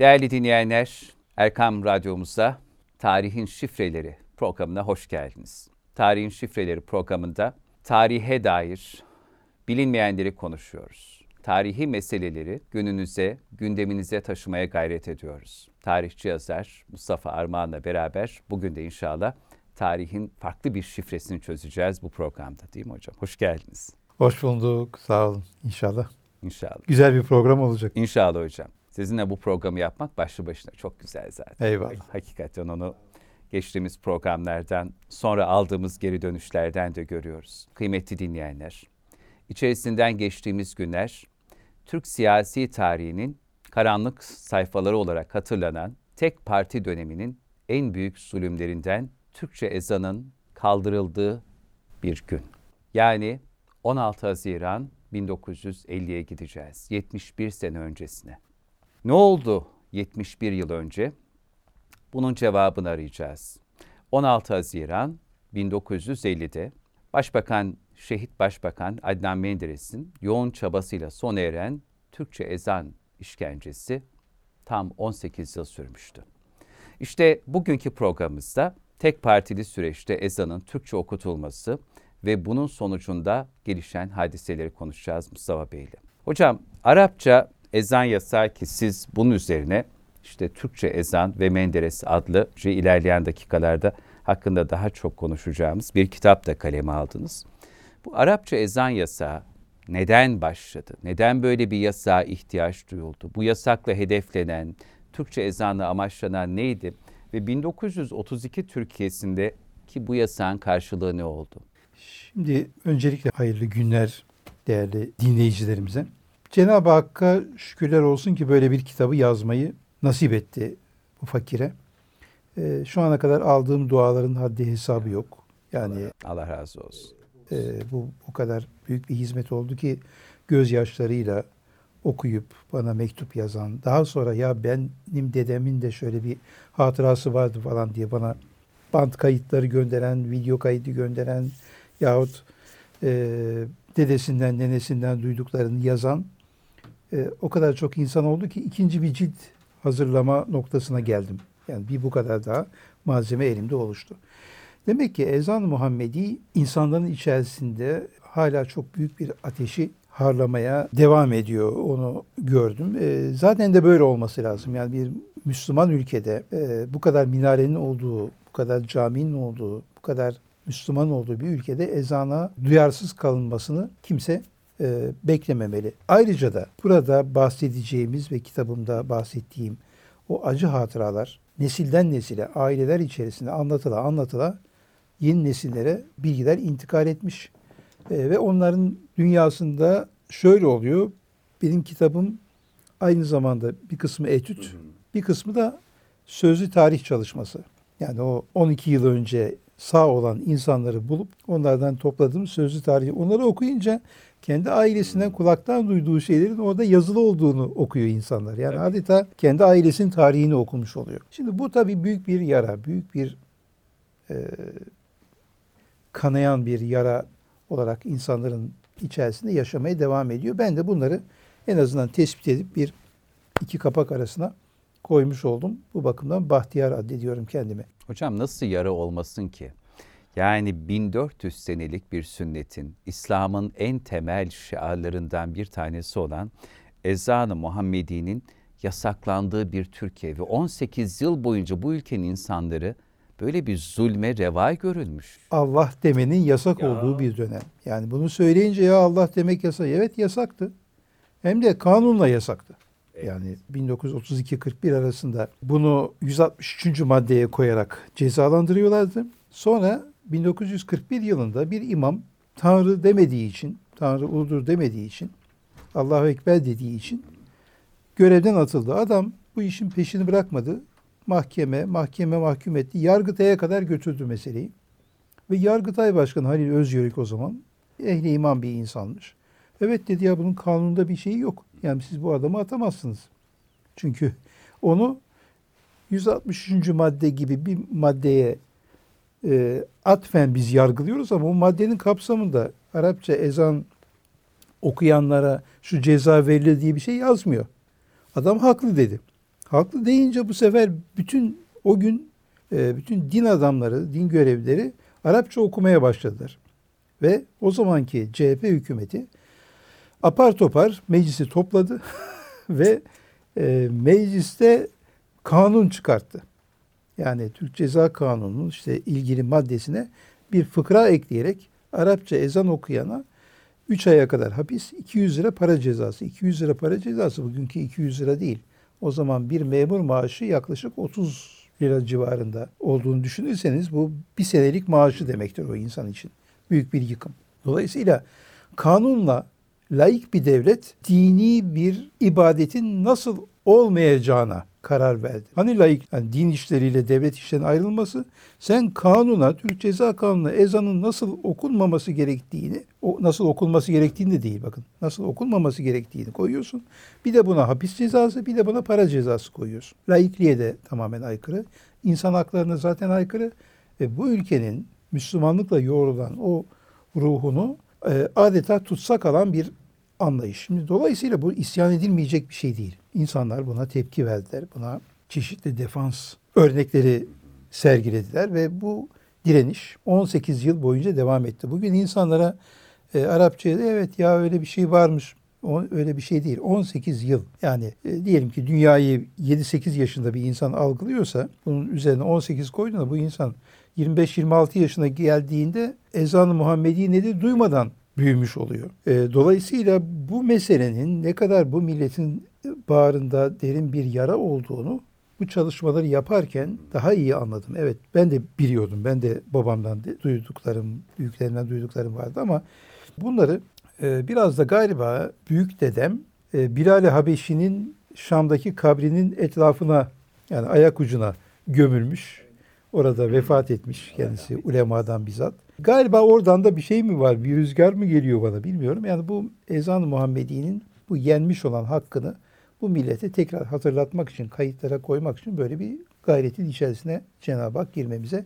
Değerli dinleyenler, Erkam Radyomuzda Tarihin Şifreleri programına hoş geldiniz. Tarihin Şifreleri programında tarihe dair bilinmeyenleri konuşuyoruz. Tarihi meseleleri gününüze, gündeminize taşımaya gayret ediyoruz. Tarihçi yazar Mustafa Armağan'la beraber bugün de inşallah tarihin farklı bir şifresini çözeceğiz bu programda, değil mi hocam? Hoş geldiniz. Hoş bulduk, sağ olun. İnşallah. İnşallah. Güzel bir program olacak. İnşallah hocam. Sizinle bu programı yapmak başlı başına çok güzel zaten. Eyvallah. Hakikaten onu geçtiğimiz programlardan sonra aldığımız geri dönüşlerden de görüyoruz. Kıymetli dinleyenler, içerisinden geçtiğimiz günler Türk siyasi tarihinin karanlık sayfaları olarak hatırlanan tek parti döneminin en büyük zulümlerinden Türkçe ezanın kaldırıldığı bir gün. Yani 16 Haziran 1950'ye gideceğiz. 71 sene öncesine. Ne oldu 71 yıl önce? Bunun cevabını arayacağız. 16 Haziran 1950'de Şehit Başbakan Adnan Menderes'in yoğun çabasıyla sona eren Türkçe ezan işkencesi tam 18 yıl sürmüştü. İşte bugünkü programımızda tek partili süreçte ezanın Türkçe okutulması ve bunun sonucunda gelişen hadiseleri konuşacağız Mustafa Bey'le. Hocam, Arapça ezan yasağı ki siz bunun üzerine işte Türkçe ezan ve Menderes adlı ilerleyen dakikalarda hakkında daha çok konuşacağımız bir kitap da kaleme aldınız. Bu Arapça ezan yasağı neden başladı? Neden böyle bir yasağa ihtiyaç duyuldu? Bu yasakla hedeflenen, Türkçe ezanla amaçlanan neydi? Ve 1932 Türkiye'sindeki bu yasağın karşılığı ne oldu? Şimdi öncelikle hayırlı günler değerli dinleyicilerimize. Cenab-ı Hakk'a şükürler olsun ki böyle bir kitabı yazmayı nasip etti bu fakire. Şu ana kadar aldığım duaların haddi hesabı yok. Yani Allah razı olsun. Bu o kadar büyük bir hizmet oldu ki gözyaşlarıyla okuyup bana mektup yazan, daha sonra ya benim dedemin de şöyle bir hatırası vardı falan diye bana band kayıtları gönderen, video kaydı gönderen yahut dedesinden, nenesinden duyduklarını yazan o kadar çok insan oldu ki ikinci bir cilt hazırlama noktasına geldim. Yani bir bu kadar daha malzeme elimde oluştu. Demek ki ezan-ı Muhammedi insanların içerisinde hala çok büyük bir ateşi harlamaya devam ediyor. Onu gördüm. Zaten de böyle olması lazım. Yani bir Müslüman ülkede bu kadar minarenin olduğu, bu kadar caminin olduğu, bu kadar Müslüman olduğu bir ülkede ezana duyarsız kalınmasını kimse beklememeli. Ayrıca da burada bahsedeceğimiz ve kitabımda bahsettiğim o acı hatıralar nesilden nesile, aileler içerisinde anlatıla yeni nesillere bilgiler intikal etmiş. Ve onların dünyasında şöyle oluyor. Benim kitabım aynı zamanda bir kısmı etüt, bir kısmı da sözlü tarih çalışması. Yani o 12 yıl önce sağ olan insanları bulup onlardan topladığım sözlü tarihi. Onları okuyunca kendi ailesinden kulaktan duyduğu şeylerin orada yazılı olduğunu okuyor insanlar. Yani evet, adeta kendi ailesinin tarihini okumuş oluyor. Şimdi bu tabii büyük bir yara, büyük bir kanayan bir yara olarak insanların içerisinde yaşamaya devam ediyor. Ben de bunları en azından tespit edip bir iki kapak arasına koymuş oldum. Bu bakımdan bahtiyar addediyorum kendimi. Hocam, nasıl yara olmasın ki? Yani 1400 senelik bir sünnetin, İslam'ın en temel şiarlarından bir tanesi olan ezan-ı Muhammedi'nin yasaklandığı bir Türkiye ve 18 yıl boyunca bu ülkenin insanları böyle bir zulme reva görülmüş. Allah demenin yasak olduğu bir dönem. Yani bunu söyleyince ya Allah demek yasak. Evet, yasaktı. Hem de kanunla yasaktı. Yani 1932-41 arasında bunu 163. maddeye koyarak cezalandırıyorlardı. Sonra 1941 yılında bir imam Tanrı demediği için, Tanrı uludur demediği için, Allahu Ekber dediği için görevden atıldı. Adam bu işin peşini bırakmadı. Mahkeme mahkum etti. Yargıtay'a kadar götürdü meseleyi. Ve Yargıtay Başkanı Halil Özyörük o zaman ehli iman bir insanmış. Evet dedi, ya bunun kanununda bir şeyi yok. Yani siz bu adamı atamazsınız. Çünkü onu 163. madde gibi bir maddeye atfen biz yargılıyoruz ama o maddenin kapsamında Arapça ezan okuyanlara şu ceza verilir diye bir şey yazmıyor. Adam haklı dedi. Haklı deyince bu sefer bütün o gün bütün din adamları, din görevlileri Arapça okumaya başladılar. Ve o zamanki CHP hükümeti apar topar meclisi topladı ve mecliste kanun çıkarttı. Yani Türk Ceza Kanunu'nun işte ilgili maddesine bir fıkra ekleyerek Arapça ezan okuyana 3 aya kadar hapis, 200 lira para cezası. 200 lira para cezası bugünkü 200 lira değil. O zaman bir memur maaşı yaklaşık 30 lira civarında olduğunu düşünürseniz bu bir senelik maaşı demektir o insan için. Büyük bir yıkım. Dolayısıyla kanunla laik bir devlet dini bir ibadetin nasıl olmayacağına karar verdi. Hani laik, yani din işleriyle devlet işlerinin ayrılması, sen kanuna, Türk Ceza Kanunu'na ezanın nasıl okunmaması gerektiğini, nasıl okunması gerektiğini de değil bakın, nasıl okunmaması gerektiğini koyuyorsun. Bir de buna hapis cezası, bir de buna para cezası koyuyorsun. Laikliğe de tamamen aykırı, insan haklarına zaten aykırı ve bu ülkenin Müslümanlıkla yoğrulan o ruhunu adeta tutsak alan bir anlayış. Şimdi dolayısıyla bu isyan edilmeyecek bir şey değil. İnsanlar buna tepki verdiler. Buna çeşitli defans örnekleri sergilediler ve bu direniş 18 yıl boyunca devam etti. Bugün insanlara Arapçaya da evet ya öyle bir şey varmış. Öyle bir şey değil. 18 yıl yani diyelim ki dünyayı 7-8 yaşında bir insan algılıyorsa bunun üzerine 18 koyduğunda bu insan 25-26 yaşına geldiğinde ezan-ı Muhammedi nedir duymadan büyümüş oluyor. Dolayısıyla bu meselenin ne kadar bu milletin bağrında derin bir yara olduğunu bu çalışmaları yaparken daha iyi anladım. Evet ben de biliyordum. Ben de babamdan duyduklarım, büyüklerimden duyduklarım vardı ama bunları biraz da galiba büyük dedem Bilal-i Habeşi'nin Şam'daki kabrinin etrafına yani ayak ucuna gömülmüş. Orada vefat etmiş kendisi ulemadan bizzat. Galiba oradan da bir şey mi var? Bir rüzgar mı geliyor bana bilmiyorum. Yani bu ezan-ı Muhammedi'nin bu yenmiş olan hakkını bu millete tekrar hatırlatmak için, kayıtlara koymak için böyle bir gayretin içerisine Cenab-ı Hak girmemize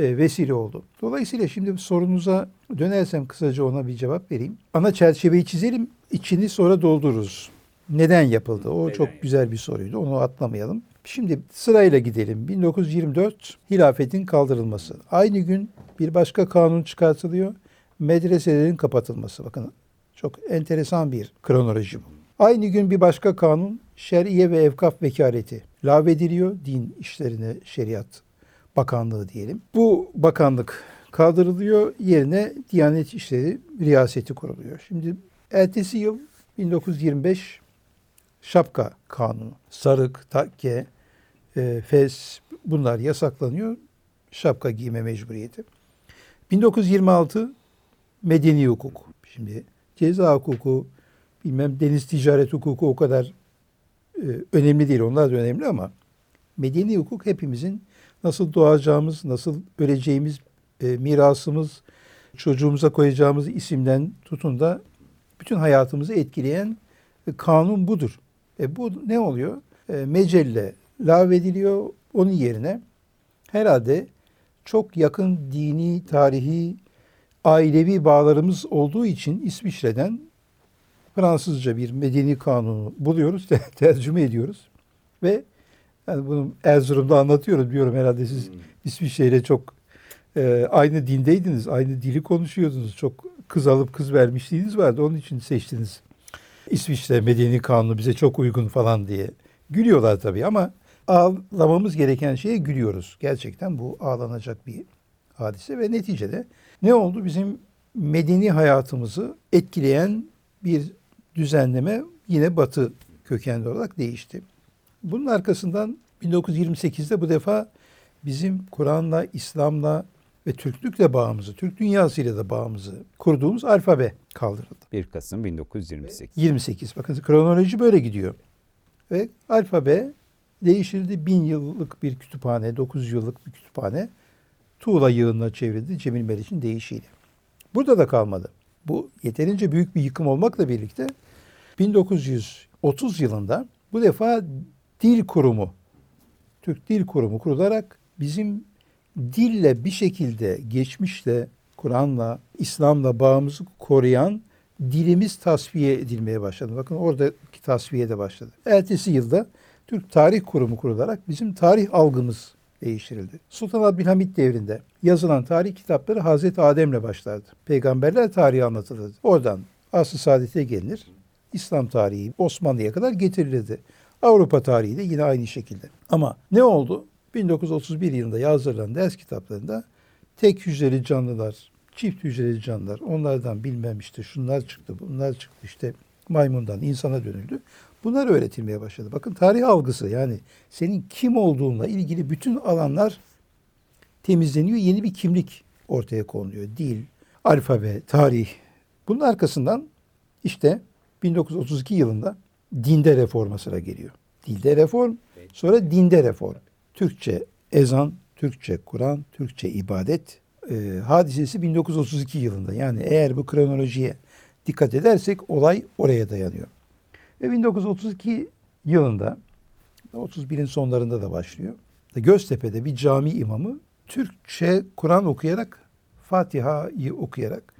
vesile oldu. Dolayısıyla şimdi sorunuza dönersem kısaca ona bir cevap vereyim. Ana çerçeveyi çizelim, içini sonra doldururuz. Neden yapıldı? O çok güzel bir soruydu. Onu atlamayalım. Şimdi sırayla gidelim. 1924 hilafetin kaldırılması. Aynı gün bir başka kanun çıkartılıyor. Medreselerin kapatılması. Bakın çok enteresan bir kronoloji bu. Aynı gün bir başka kanun şer'iye ve evkaf vekaleti lağvediliyor. Din işlerine şeriat bakanlığı diyelim. Bu bakanlık kaldırılıyor. Yerine Diyanet İşleri Riyaseti kuruluyor. Şimdi ertesi yıl 1925 şapka kanunu. Sarık, takke, fes bunlar yasaklanıyor. Şapka giyme mecburiyeti. 1926 medeni hukuk. Şimdi ceza hukuku, bilmem deniz ticaret hukuku o kadar önemli değil. Onlar da önemli ama medeni hukuk hepimizin nasıl doğacağımız, nasıl öleceğimiz, mirasımız, çocuğumuza koyacağımız isimden tutun da bütün hayatımızı etkileyen kanun budur. Bu ne oluyor? Mecelle lağvediliyor. Onun yerine herhalde çok yakın dini, tarihi, ailevi bağlarımız olduğu için İsviçre'den Fransızca bir medeni kanunu buluyoruz, tercüme ediyoruz. Ve yani bunu Erzurum'da anlatıyorum diyorum herhalde siz İsviçre'yle çok aynı dindeydiniz, aynı dili konuşuyordunuz. Çok kız alıp kız vermişliğiniz vardı. Onun için seçtiniz. İsviçre medeni kanunu bize çok uygun falan diye gülüyorlar tabii ama ağlamamız gereken şeye gülüyoruz. Gerçekten bu ağlanacak bir hadise ve neticede ne oldu? Bizim medeni hayatımızı etkileyen bir düzenleme yine Batı kökenli olarak değişti. Bunun arkasından 1928'de bu defa bizim Kur'an'la, İslam'la ve Türklükle bağımızı, Türk dünyasıyla da bağımızı kurduğumuz alfabe kaldırıldı. 1 Kasım 1928. 28. Bakın kronoloji böyle gidiyor. Ve alfabe değişildi. 1000 yıllık bir kütüphane, 900 yıllık bir kütüphane tuğla yığınına çevrildi Cemil Meriç'in deyişiyle. Burada da kalmadı. Bu yeterince büyük bir yıkım olmakla birlikte 1930 yılında bu defa Dil Kurumu, Türk Dil Kurumu kurularak bizim dille bir şekilde geçmişle, Kur'an'la, İslam'la bağımızı koruyan dilimiz tasfiye edilmeye başladı. Bakın oradaki tasfiye de başladı. Ertesi yılda Türk Tarih Kurumu kurularak bizim tarih algımız değiştirildi. Sultan Abdülhamit devrinde yazılan tarih kitapları Hazreti Adem'le başlardı. Peygamberler tarihi anlatılırdı. Oradan Asr-ı Saadet'e gelinir. İslam tarihi Osmanlı'ya kadar getirilirdi. Avrupa tarihi de yine aynı şekilde. Ama ne oldu? 1931 yılında yazılan ders kitaplarında tek hücreli canlılar, çift hücreli canlılar, onlardan bilmem işte şunlar çıktı, bunlar çıktı, işte maymundan insana dönüldü. Bunlar öğretilmeye başladı. Bakın tarih algısı, yani senin kim olduğunla ilgili bütün alanlar temizleniyor. Yeni bir kimlik ortaya konuluyor. Dil, alfabe, tarih. Bunun arkasından işte 1932 yılında dinde reforma sıra geliyor. Dilde reform, sonra dinde reform. Türkçe ezan, Türkçe Kur'an, Türkçe ibadet hadisesi 1932 yılında. Yani eğer bu kronolojiye dikkat edersek olay oraya dayanıyor. Ve 1932 yılında, 31'in sonlarında da başlıyor. Göztepe'de bir cami imamı Türkçe Kur'an okuyarak, Fatiha'yı okuyarak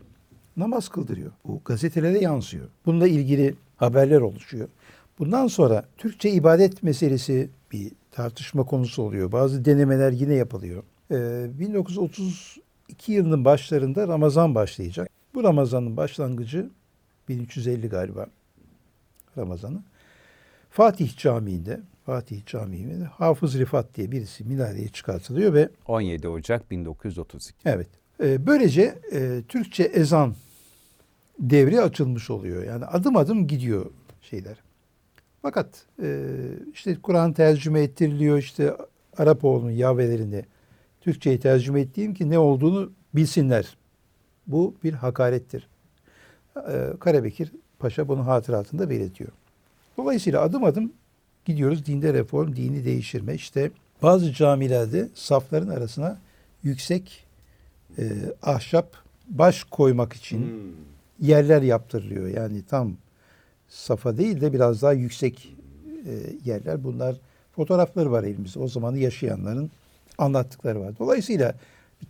namaz kıldırıyor. Bu gazetelere yansıyor. Bununla ilgili haberler oluşuyor. Bundan sonra Türkçe ibadet meselesi bir tartışma konusu oluyor. Bazı denemeler yine yapılıyor. 1932 yılının başlarında Ramazan başlayacak. Bu Ramazan'ın başlangıcı 1350 galiba. Ramazan'ı. Fatih Camii'nde Hafız Rifat diye birisi minareye çıkartılıyor ve 17 Ocak 1932. Evet. Böylece Türkçe ezan devri açılmış oluyor. Yani adım adım gidiyor şeyler. Fakat işte Kur'an tercüme ettiriliyor. İşte Arapoğlu'nun yavelerini Türkçe'ye tercüme ettiğim ki ne olduğunu bilsinler. Bu bir hakarettir. Karabekir Paşa bunu hatıratında belirtiyor. Dolayısıyla adım adım gidiyoruz. Dinde reform, dini değiştirme. İşte bazı camilerde safların arasına yüksek ahşap baş koymak için yerler yaptırılıyor. Yani tam safa değil de biraz daha yüksek yerler. Bunlar fotoğrafları var elimizde. O zamanı yaşayanların anlattıkları var. Dolayısıyla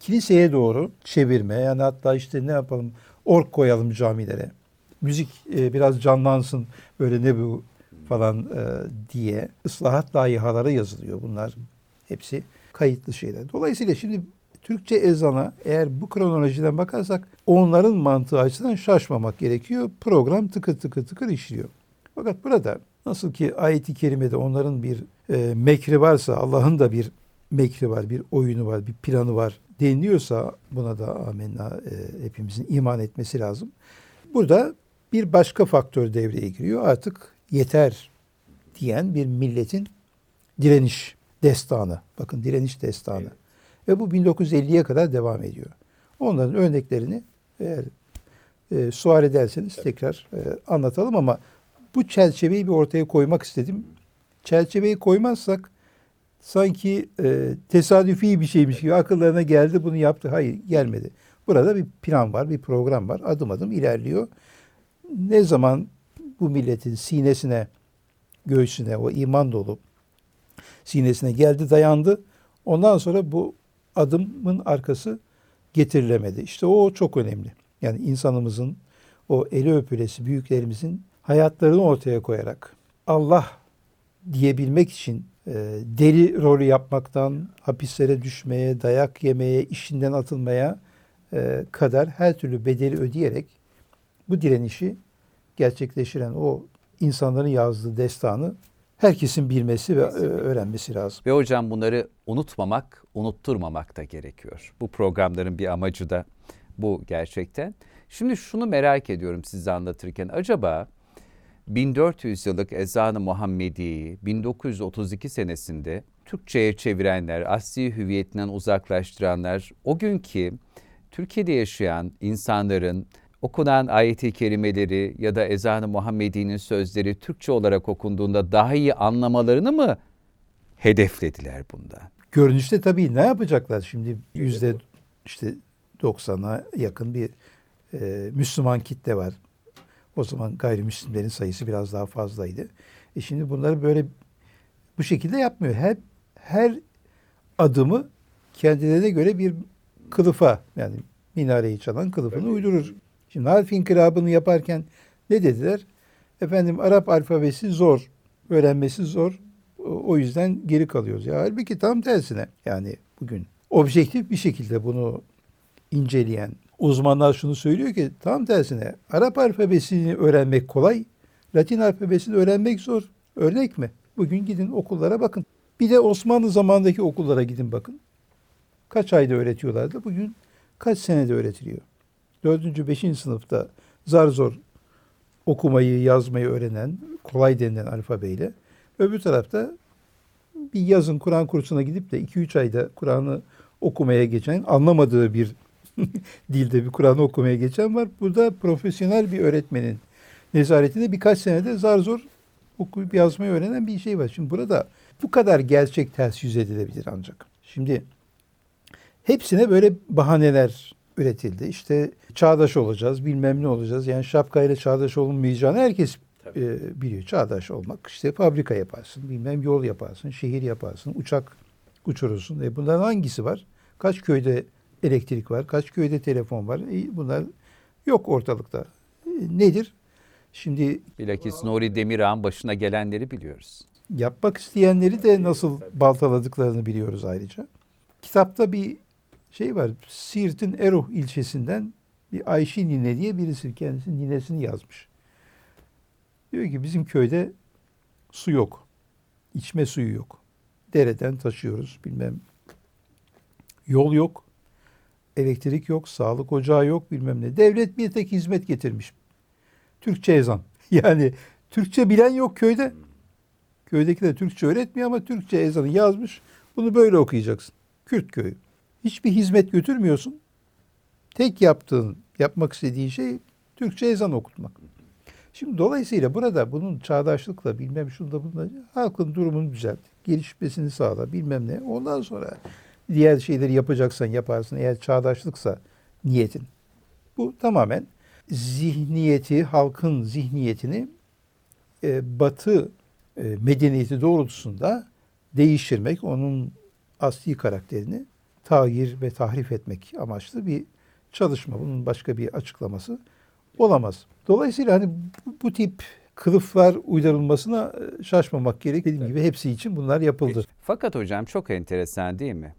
kiliseye doğru çevirme, yani hatta işte ne yapalım, ork koyalım camilere. Müzik biraz canlansın, böyle ne bu falan diye ıslahat layihaları yazılıyor. Bunlar hepsi kayıtlı şeyler. Dolayısıyla şimdi Türkçe ezana eğer bu kronolojiden bakarsak onların mantığı açısından şaşmamak gerekiyor. Program tıkır tıkır tıkır işliyor. Fakat burada nasıl ki ayet-i kerimede onların bir mekri varsa, Allah'ın da bir mekri var, bir oyunu var, bir planı var deniliyorsa buna da amenna hepimizin iman etmesi lazım. Burada bir başka faktör devreye giriyor. Artık yeter diyen bir milletin direniş destanı. Bakın direniş destanı. Evet. Ve bu 1950'ye kadar devam ediyor. Onların örneklerini eğer sual ederseniz tekrar anlatalım ama bu çerçeveyi bir ortaya koymak istedim. Çerçeveyi koymazsak sanki tesadüfi bir şeymiş gibi akıllarına geldi bunu yaptı. Hayır, gelmedi. Burada bir plan var, bir program var. Adım adım ilerliyor. Ne zaman bu milletin sinesine, göğsüne, o iman dolu sinesine geldi, dayandı. Ondan sonra bu adımın arkası getirilemedi. İşte o çok önemli. Yani insanımızın, o eli öpülesi büyüklerimizin hayatlarını ortaya koyarak Allah diyebilmek için deli rolü yapmaktan, hapislere düşmeye, dayak yemeye, işinden atılmaya kadar her türlü bedeli ödeyerek bu direnişi gerçekleştiren o insanların yazdığı destanı herkesin bilmesi ve öğrenmesi lazım. Ve hocam bunları unutmamak, unutturmamak da gerekiyor. Bu programların bir amacı da bu gerçekten. Şimdi şunu merak ediyorum size anlatırken. Acaba 1400 yıllık Ezan-ı Muhammedi'yi 1932 senesinde Türkçe'ye çevirenler, asli hüviyetinden uzaklaştıranlar, o günkü Türkiye'de yaşayan insanların okunan ayet-i kerimeleri ya da Ezan-ı Muhammedi'nin sözleri Türkçe olarak okunduğunda daha iyi anlamalarını mı hedeflediler bunda? Görünüşte tabii ne yapacaklar şimdi? Yüzde işte 90'a yakın bir Müslüman kitle var. O zaman gayrimüslimlerin sayısı biraz daha fazlaydı. Şimdi bunları böyle bu şekilde yapmıyor. Her adımı kendilerine göre bir kılıfa, yani minareyi çalan kılıfını uydurur. Şimdi harf inkılabını yaparken ne dediler? Efendim Arap alfabesi zor, öğrenmesi zor, o yüzden geri kalıyoruz. Ya halbuki tam tersine, yani bugün objektif bir şekilde bunu inceleyen uzmanlar şunu söylüyor ki tam tersine Arap alfabesini öğrenmek kolay, Latin alfabesini öğrenmek zor. Örnek mi? Bugün gidin okullara bakın. Bir de Osmanlı zamandaki okullara gidin bakın. Kaç ayda öğretiyorlardı, bugün kaç senede öğretiliyor. 4. 5. sınıfta zar zor okumayı, yazmayı öğrenen, kolay denilen alfabeyle. Öbür tarafta bir yazın Kur'an kursuna gidip de 2-3 ayda Kur'an'ı okumaya geçen, anlamadığı bir dilde bir Kur'an'ı okumaya geçen var. Burada profesyonel bir öğretmenin nezaretinde birkaç senede zar zor okuyup yazmayı öğrenen bir şey var. Şimdi burada bu kadar gerçek ters yüz edilebilir ancak. Şimdi hepsine böyle bahaneler üretildi. İşte çağdaş olacağız, bilmem ne olacağız. Yani şapkayla çağdaş olunmayacağını herkes biliyor. Çağdaş olmak işte fabrika yaparsın, bilmem yol yaparsın, şehir yaparsın, uçak uçurursun. Bunların hangisi var? Kaç köyde elektrik var, kaç köyde telefon var? Bunlar yok ortalıkta. Nedir? Şimdi bilakis Nuri Demirağ'ın başına gelenleri biliyoruz. Yapmak isteyenleri de nasıl baltaladıklarını biliyoruz ayrıca. Kitapta bir şey var. Siirt'in Eruh ilçesinden bir Ayşe Nine diye birisi, kendisi ninesini yazmış. Diyor ki bizim köyde su yok. İçme suyu yok. Dereden taşıyoruz bilmem. Yol yok. Elektrik yok. Sağlık ocağı yok bilmem ne. Devlet bir tek hizmet getirmiş. Türkçe ezan. Yani Türkçe bilen yok köyde. Köydeki de Türkçe öğretmiyor ama Türkçe ezanı yazmış. Bunu böyle okuyacaksın. Kürt köyü. Hiçbir hizmet götürmüyorsun. Tek yaptığın, yapmak istediğin şey Türkçe ezan okutmak. Şimdi dolayısıyla burada bunun çağdaşlıkla bilmem şunda bunda halkın durumunu düzelt. Gelişmesini sağla bilmem ne. Ondan sonra diğer şeyleri yapacaksan yaparsın. Eğer çağdaşlıksa niyetin. Bu tamamen zihniyeti, halkın zihniyetini Batı medeniyeti doğrultusunda değiştirmek, onun asli karakterini tağyir ve tahrif etmek amaçlı bir çalışma. Bunun başka bir açıklaması olamaz. Dolayısıyla hani bu tip kılıflar uydurulmasına şaşmamak gerek. Dediğim gibi hepsi için bunlar yapıldı. Fakat hocam çok enteresan değil mi?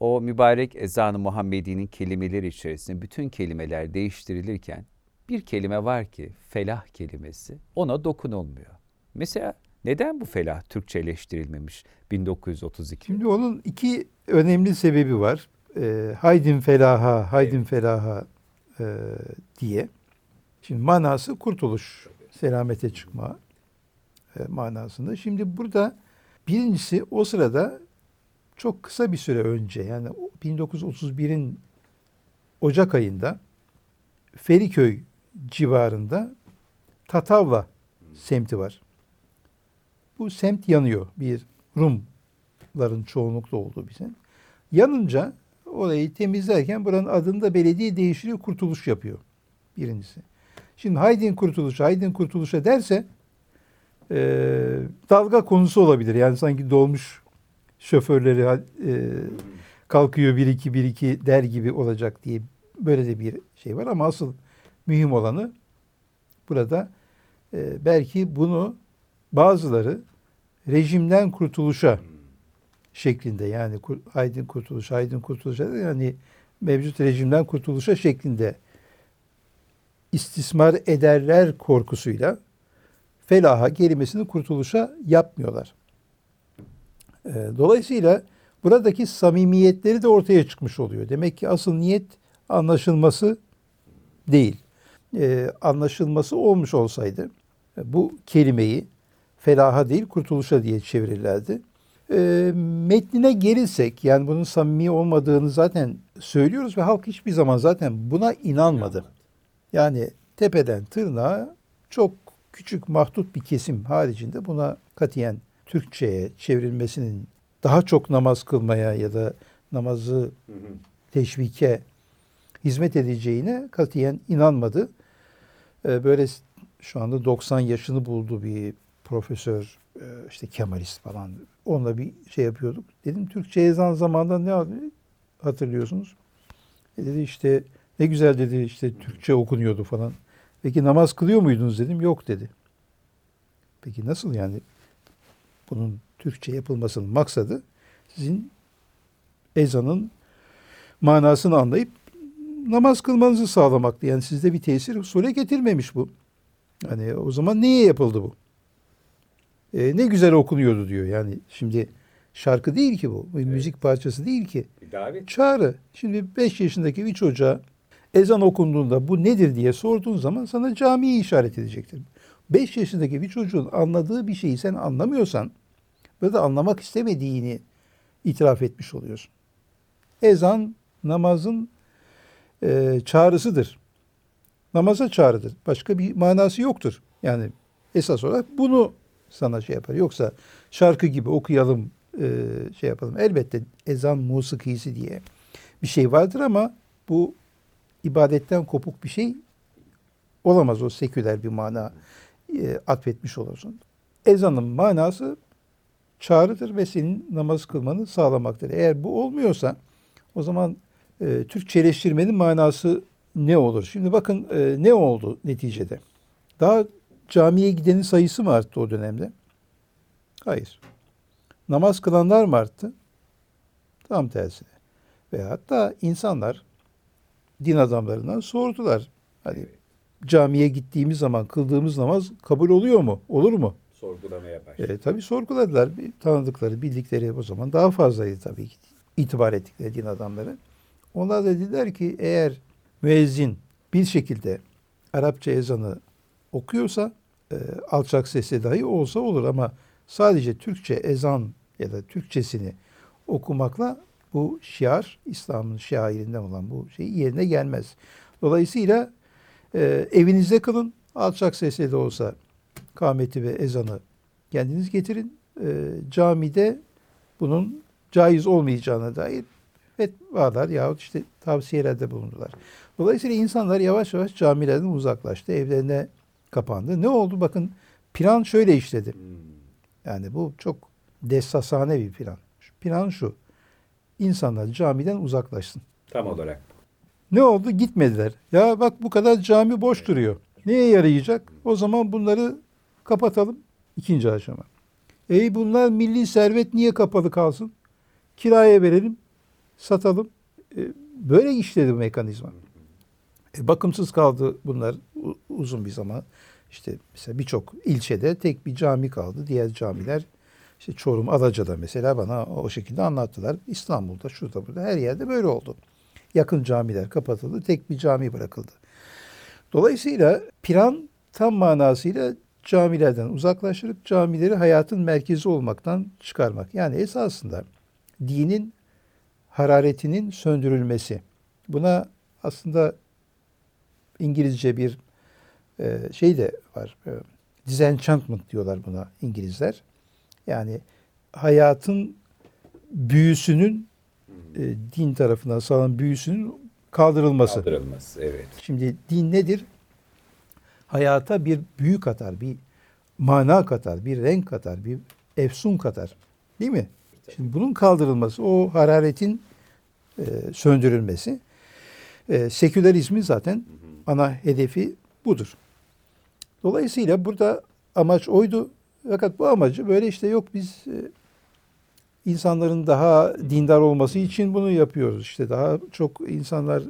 O mübarek ezan-ı Muhammedi'nin kelimeleri içerisinde bütün kelimeler değiştirilirken bir kelime var ki felah kelimesi, ona dokunulmuyor. Mesela neden bu felah Türkçeleştirilmemiş 1932? Şimdi onun iki önemli sebebi var. Haydin felaha, haydin felaha diye. Şimdi manası kurtuluş, selamete çıkma manasında. Şimdi burada birincisi o sırada çok kısa bir süre önce, yani 1931'in Ocak ayında Feriköy civarında Tatavla semti var. Bu semt yanıyor. Bir Rumların çoğunlukta olduğu bir semt. Yanınca orayı temizlerken buranın adını da belediye değiştiriyor, kurtuluş yapıyor. Birincisi. Şimdi haydin kurtuluşa, haydin kurtuluşa derse dalga konusu olabilir. Yani sanki dolmuş şoförleri kalkıyor 1-2-1-2 der gibi olacak diye böyle de bir şey var. Ama asıl mühim olanı burada belki bunu bazıları rejimden kurtuluşa şeklinde, yani haydin kurtuluş, haydin kurtuluşa, yani mevcut rejimden kurtuluşa şeklinde istismar ederler korkusuyla felaha kelimesini kurtuluşa yapmıyorlar. Dolayısıyla buradaki samimiyetleri de ortaya çıkmış oluyor. Demek ki asıl niyet anlaşılması değil. Anlaşılması olmuş olsaydı bu kelimeyi felaha değil kurtuluşa diye çevirirlerdi. Metnine gelirsek, yani bunun samimi olmadığını zaten söylüyoruz ve halk hiçbir zaman zaten buna inanmadı. Yani tepeden tırnağa çok küçük mahdut bir kesim haricinde buna katiyen Türkçe'ye çevrilmesinin daha çok namaz kılmaya ya da namazı teşvike hizmet edeceğine katiyen inanmadı. Böyle şu anda 90 yaşını buldu bir profesör, işte Kemalist falan, onunla bir şey yapıyorduk. Dedim Türkçe ezan zamanında ne hatırlıyorsunuz? Dedi işte ne güzel dedi, işte Türkçe okunuyordu falan. Peki namaz kılıyor muydunuz dedim. Yok dedi. Peki nasıl yani? bunun Türkçe yapılmasının maksadı sizin ezanın manasını anlayıp namaz kılmanızı sağlamaktı. Yani sizde bir tesir usule getirmemiş bu. Yani o zaman niye yapıldı bu? Ne güzel okunuyordu diyor. Yani şimdi şarkı değil ki bu. Evet. Müzik parçası değil ki. Davet. Çağrı. Şimdi 5 yaşındaki bir çocuğa ezan okunduğunda bu nedir diye sorduğun zaman sana camiyi işaret edecektir. 5 yaşındaki bir çocuğun anladığı bir şeyi sen anlamıyorsan ve de anlamak istemediğini itiraf etmiş oluyorsun. Ezan namazın çağrısıdır. Namaza çağrıdır. Başka bir manası yoktur. Yani esas olarak bunu sana şey yapar. Yoksa şarkı gibi okuyalım, şey yapalım. Elbette ezan musikisi diye bir şey vardır ama bu ibadetten kopuk bir şey olamaz. O seküler bir mana atfetmiş olursun. Ezanın manası çağrıdır ve senin namaz kılmanı sağlamaktır. Eğer bu olmuyorsa o zaman Türkçeleştirmenin manası ne olur? Şimdi bakın ne oldu neticede? Daha camiye gidenin sayısı mı arttı o dönemde? Hayır. Namaz kılanlar mı arttı? Tam tersine. Ve hatta insanlar din adamlarından sordular. Hani camiye gittiğimiz zaman kıldığımız namaz kabul oluyor mu? Olur mu? Sorgulamaya başladı. Tabii sorguladılar. Tanıdıkları, bildikleri o zaman daha fazlaydı tabii ki. İtibar ettikleri din adamları. Onlar da dediler ki eğer müezzin bir şekilde Arapça ezanı okuyorsa alçak sesle dahi olsa olur ama sadece Türkçe ezan ya da Türkçesini okumakla bu şiar, İslam'ın şairinden olan bu şey yerine gelmez. Dolayısıyla evinizde kılın, alçak sesle de olsa kâmeti ve ezanı kendiniz getirin. Camide bunun caiz olmayacağına dair fetvalar yahut işte tavsiyelerde bulundular. Dolayısıyla insanlar yavaş yavaş camilerden uzaklaştı, evlerine kapandı. Ne oldu? Bakın plan şöyle işledi. Yani bu çok dessasane bir plan. Plan şu: İnsanlar camiden uzaklaşsın. Tam olarak. Ne oldu? Gitmediler. Ya bak bu kadar cami boş duruyor. Neye yarayacak? O zaman bunları kapatalım. İkinci aşama. Bunlar milli servet, niye kapalı kalsın? Kiraya verelim, satalım. Böyle işledi bu mekanizma. Bakımsız kaldı bunlar uzun bir zaman. İşte mesela birçok ilçede tek bir cami kaldı. Diğer camiler işte Çorum, Alaca'da mesela bana o şekilde anlattılar. İstanbul'da, şurada, burada her yerde böyle oldu. Yakın camiler kapatıldı. Tek bir cami bırakıldı. Dolayısıyla plan tam manasıyla camilerden uzaklaştırıp camileri hayatın merkezi olmaktan çıkarmak. Yani esasında dinin hararetinin söndürülmesi. Buna aslında İngilizce bir şey de var. Disenchantment diyorlar buna İngilizler. Yani hayatın büyüsünün din tarafından sağlanan büyüsünün kaldırılması. Kaldırılması, evet. Şimdi din nedir? Hayata bir büyü katar, bir mana katar, bir renk katar, bir efsun katar. Değil mi? Şimdi bunun kaldırılması, o hararetin söndürülmesi. Sekülerizmin zaten ana hedefi budur. Dolayısıyla burada amaç oydu. Fakat bu amacı böyle işte yok biz insanların daha dindar olması için bunu yapıyoruz. İşte daha çok insanlar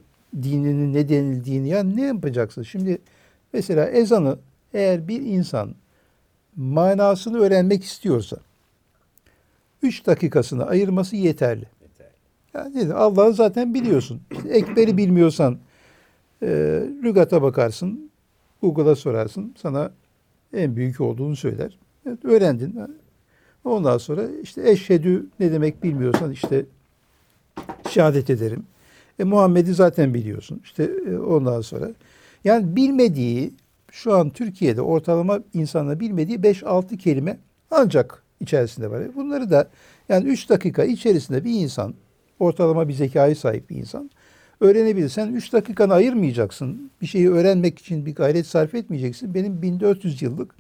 dininin ne denildiğini, ya ne yapacaksın? Şimdi mesela ezanı eğer bir insan manasını öğrenmek istiyorsa 3 dakikasını ayırması yeterli. Yani Allah'ı zaten biliyorsun. İşte ekberi bilmiyorsan lügata bakarsın, Google'a sorarsın, sana en büyük olduğunu söyler. Evet, öğrendin. Ondan sonra işte eşhedü ne demek bilmiyorsan işte şehadet ederim. Muhammed'i zaten biliyorsun. İşte ondan sonra. Yani bilmediği, şu an Türkiye'de ortalama insanla bilmediği 5-6 kelime ancak içerisinde var. Bunları da yani 3 dakika içerisinde bir insan, ortalama bir zekaya sahip bir insan öğrenebilirsen 3 dakikanı ayırmayacaksın. Bir şeyi öğrenmek için bir gayret sarf etmeyeceksin. Benim 1400 yıllık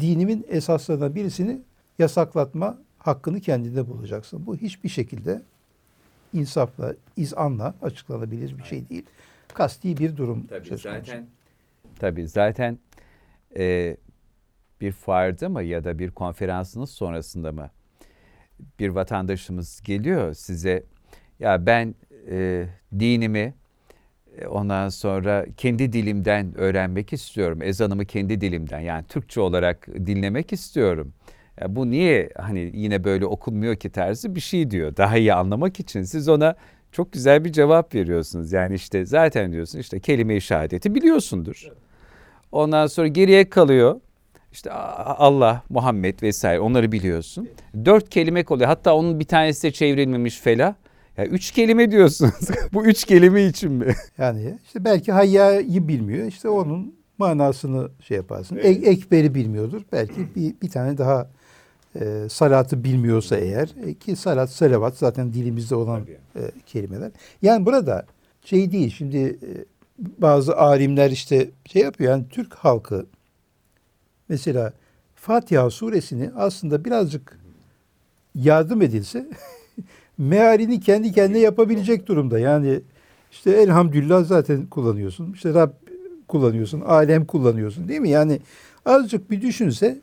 dinimin esaslarından birisini yasaklatma hakkını kendinde bulacaksın. Bu hiçbir şekilde insafla, izanla açıklanabilir bir şey değil. Kasti bir durum. Tabii zaten bir fuarda mı ya da bir konferansınız sonrasında mı bir vatandaşımız geliyor size, ya ben dinimi ondan sonra kendi dilimden öğrenmek istiyorum. Ezanımı kendi dilimden, yani Türkçe olarak dinlemek istiyorum. Ya bu niye hani yine böyle okunmuyor ki tarzı bir şey diyor. Daha iyi anlamak için siz ona çok güzel bir cevap veriyorsunuz. Yani işte zaten diyorsun işte kelime-i şehadeti biliyorsundur. Ondan sonra geriye kalıyor. İşte Allah, Muhammed vesaire, onları biliyorsun. 4 kelime oluyor. Hatta onun bir tanesi de çevrilmemiş felah. Ya 3 kelime diyorsunuz. Bu 3 kelime için mi? Yani işte belki hayyayı bilmiyor. İşte onun manasını şey yaparsın. Evet. Ekberi bilmiyordur. Belki bir tane daha salatı bilmiyorsa eğer ki salat, salavat zaten dilimizde olan kelimeler. Yani burada şey değil. Şimdi bazı alimler işte şey yapıyor. Yani Türk halkı mesela Fatiha suresini aslında birazcık yardım edilse mealini kendi kendine yapabilecek durumda. Yani işte elhamdülillah zaten kullanıyorsun. İşte Rab kullanıyorsun. Alem kullanıyorsun, değil mi? Yani azıcık bir düşünse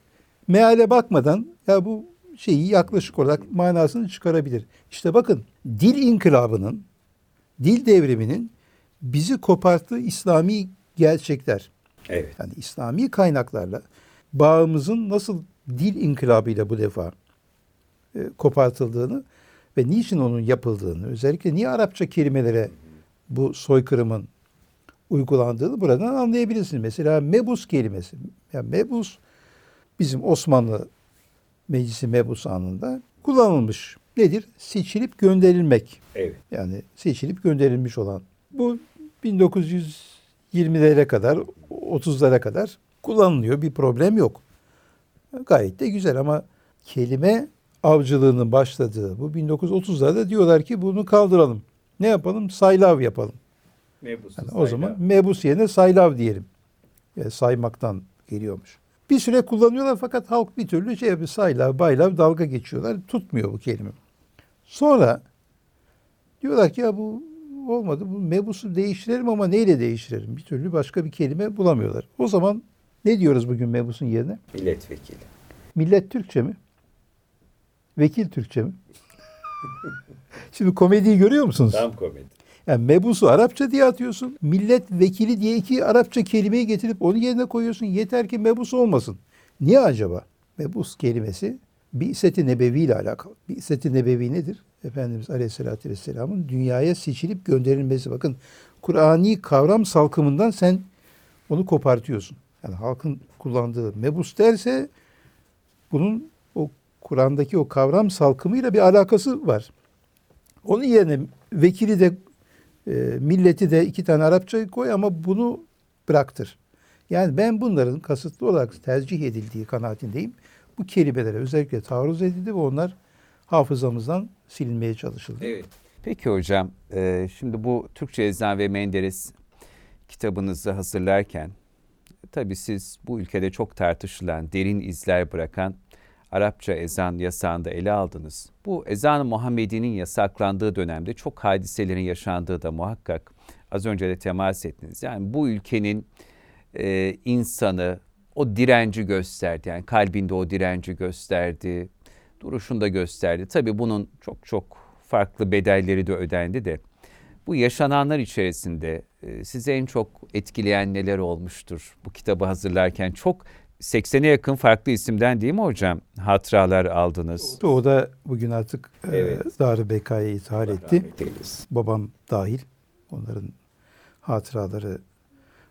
meale bakmadan ya bu şeyi yaklaşık olarak manasını çıkarabilir. İşte bakın, dil inkılabının, dil devriminin bizi koparttığı İslami gerçekler. Evet. Yani İslami kaynaklarla bağımızın nasıl dil inkılabıyla bu defa kopartıldığını ve niçin onun yapıldığını, özellikle niye Arapça kelimelere bu soykırımın uygulandığını buradan anlayabilirsiniz. Mesela mebus kelimesi. Yani mebus bizim Osmanlı Meclisi mebus anında kullanılmış. Nedir? Seçilip gönderilmek. Evet. Yani seçilip gönderilmiş olan. Bu 1920'lere kadar, 30'lara kadar kullanılıyor. Bir problem yok. Gayet de güzel ama kelime avcılığının başladığı bu 1930'larda diyorlar ki bunu kaldıralım. Ne yapalım? Saylav yapalım. Mebus. Yani o zaman mebus yerine saylav diyelim. Yani saymaktan geliyormuş. Bir süre kullanıyorlar fakat halk bir türlü şey yapıyor. Saylav, baylav dalga geçiyorlar. Tutmuyor bu kelime. Sonra diyorlar ki ya bu olmadı. Bu mebusu değiştirelim ama neyle değiştirelim? Bir türlü başka bir kelime bulamıyorlar. O zaman ne diyoruz bugün mebusun yerine? Milletvekili. Millet Türkçe mi? Vekil Türkçe mi? Şimdi komediyi görüyor musunuz? Tam komedi. Yani mebusu Arapça diye atıyorsun. Milletvekili diye 2 Arapça kelimeyi getirip onu yerine koyuyorsun. Yeter ki mebus olmasın. Niye acaba? Mebus kelimesi Bi'set-i Nebevi ile alakalı. Bi'set-i Nebevi nedir? Efendimiz Aleyhisselatü Vesselam'ın dünyaya seçilip gönderilmesi. Bakın, Kur'ani kavram salkımından sen onu kopartıyorsun. Yani halkın kullandığı mebus derse bunun o Kur'an'daki o kavram salkımıyla bir alakası var. Onun yerine vekili de milleti de 2 tane Arapça koy ama bunu bıraktır. Yani ben bunların kasıtlı olarak tercih edildiği kanaatindeyim. Bu kelimelere özellikle taarruz edildi ve onlar hafızamızdan silinmeye çalışıldı. Evet. Peki hocam, şimdi bu Türkçe Ezan ve Menderes kitabınızı hazırlarken tabii siz bu ülkede çok tartışılan, derin izler bırakan Arapça ezan yasağını da ele aldınız. Bu ezan-ı Muhammedi'nin yasaklandığı dönemde çok hadiselerin yaşandığı da muhakkak, az önce de temas ettiniz. Yani bu ülkenin insanı o direnci gösterdi. Yani kalbinde o direnci gösterdi, duruşunda gösterdi. Tabii bunun çok çok farklı bedelleri de ödendi de. Bu yaşananlar içerisinde size en çok etkileyen neler olmuştur? Bu kitabı hazırlarken çok 80'e yakın farklı isimden, değil mi hocam, hatıralar aldınız? O da bugün artık Dar-ı Beka'ya ithal etti. Babam dahil onların hatıraları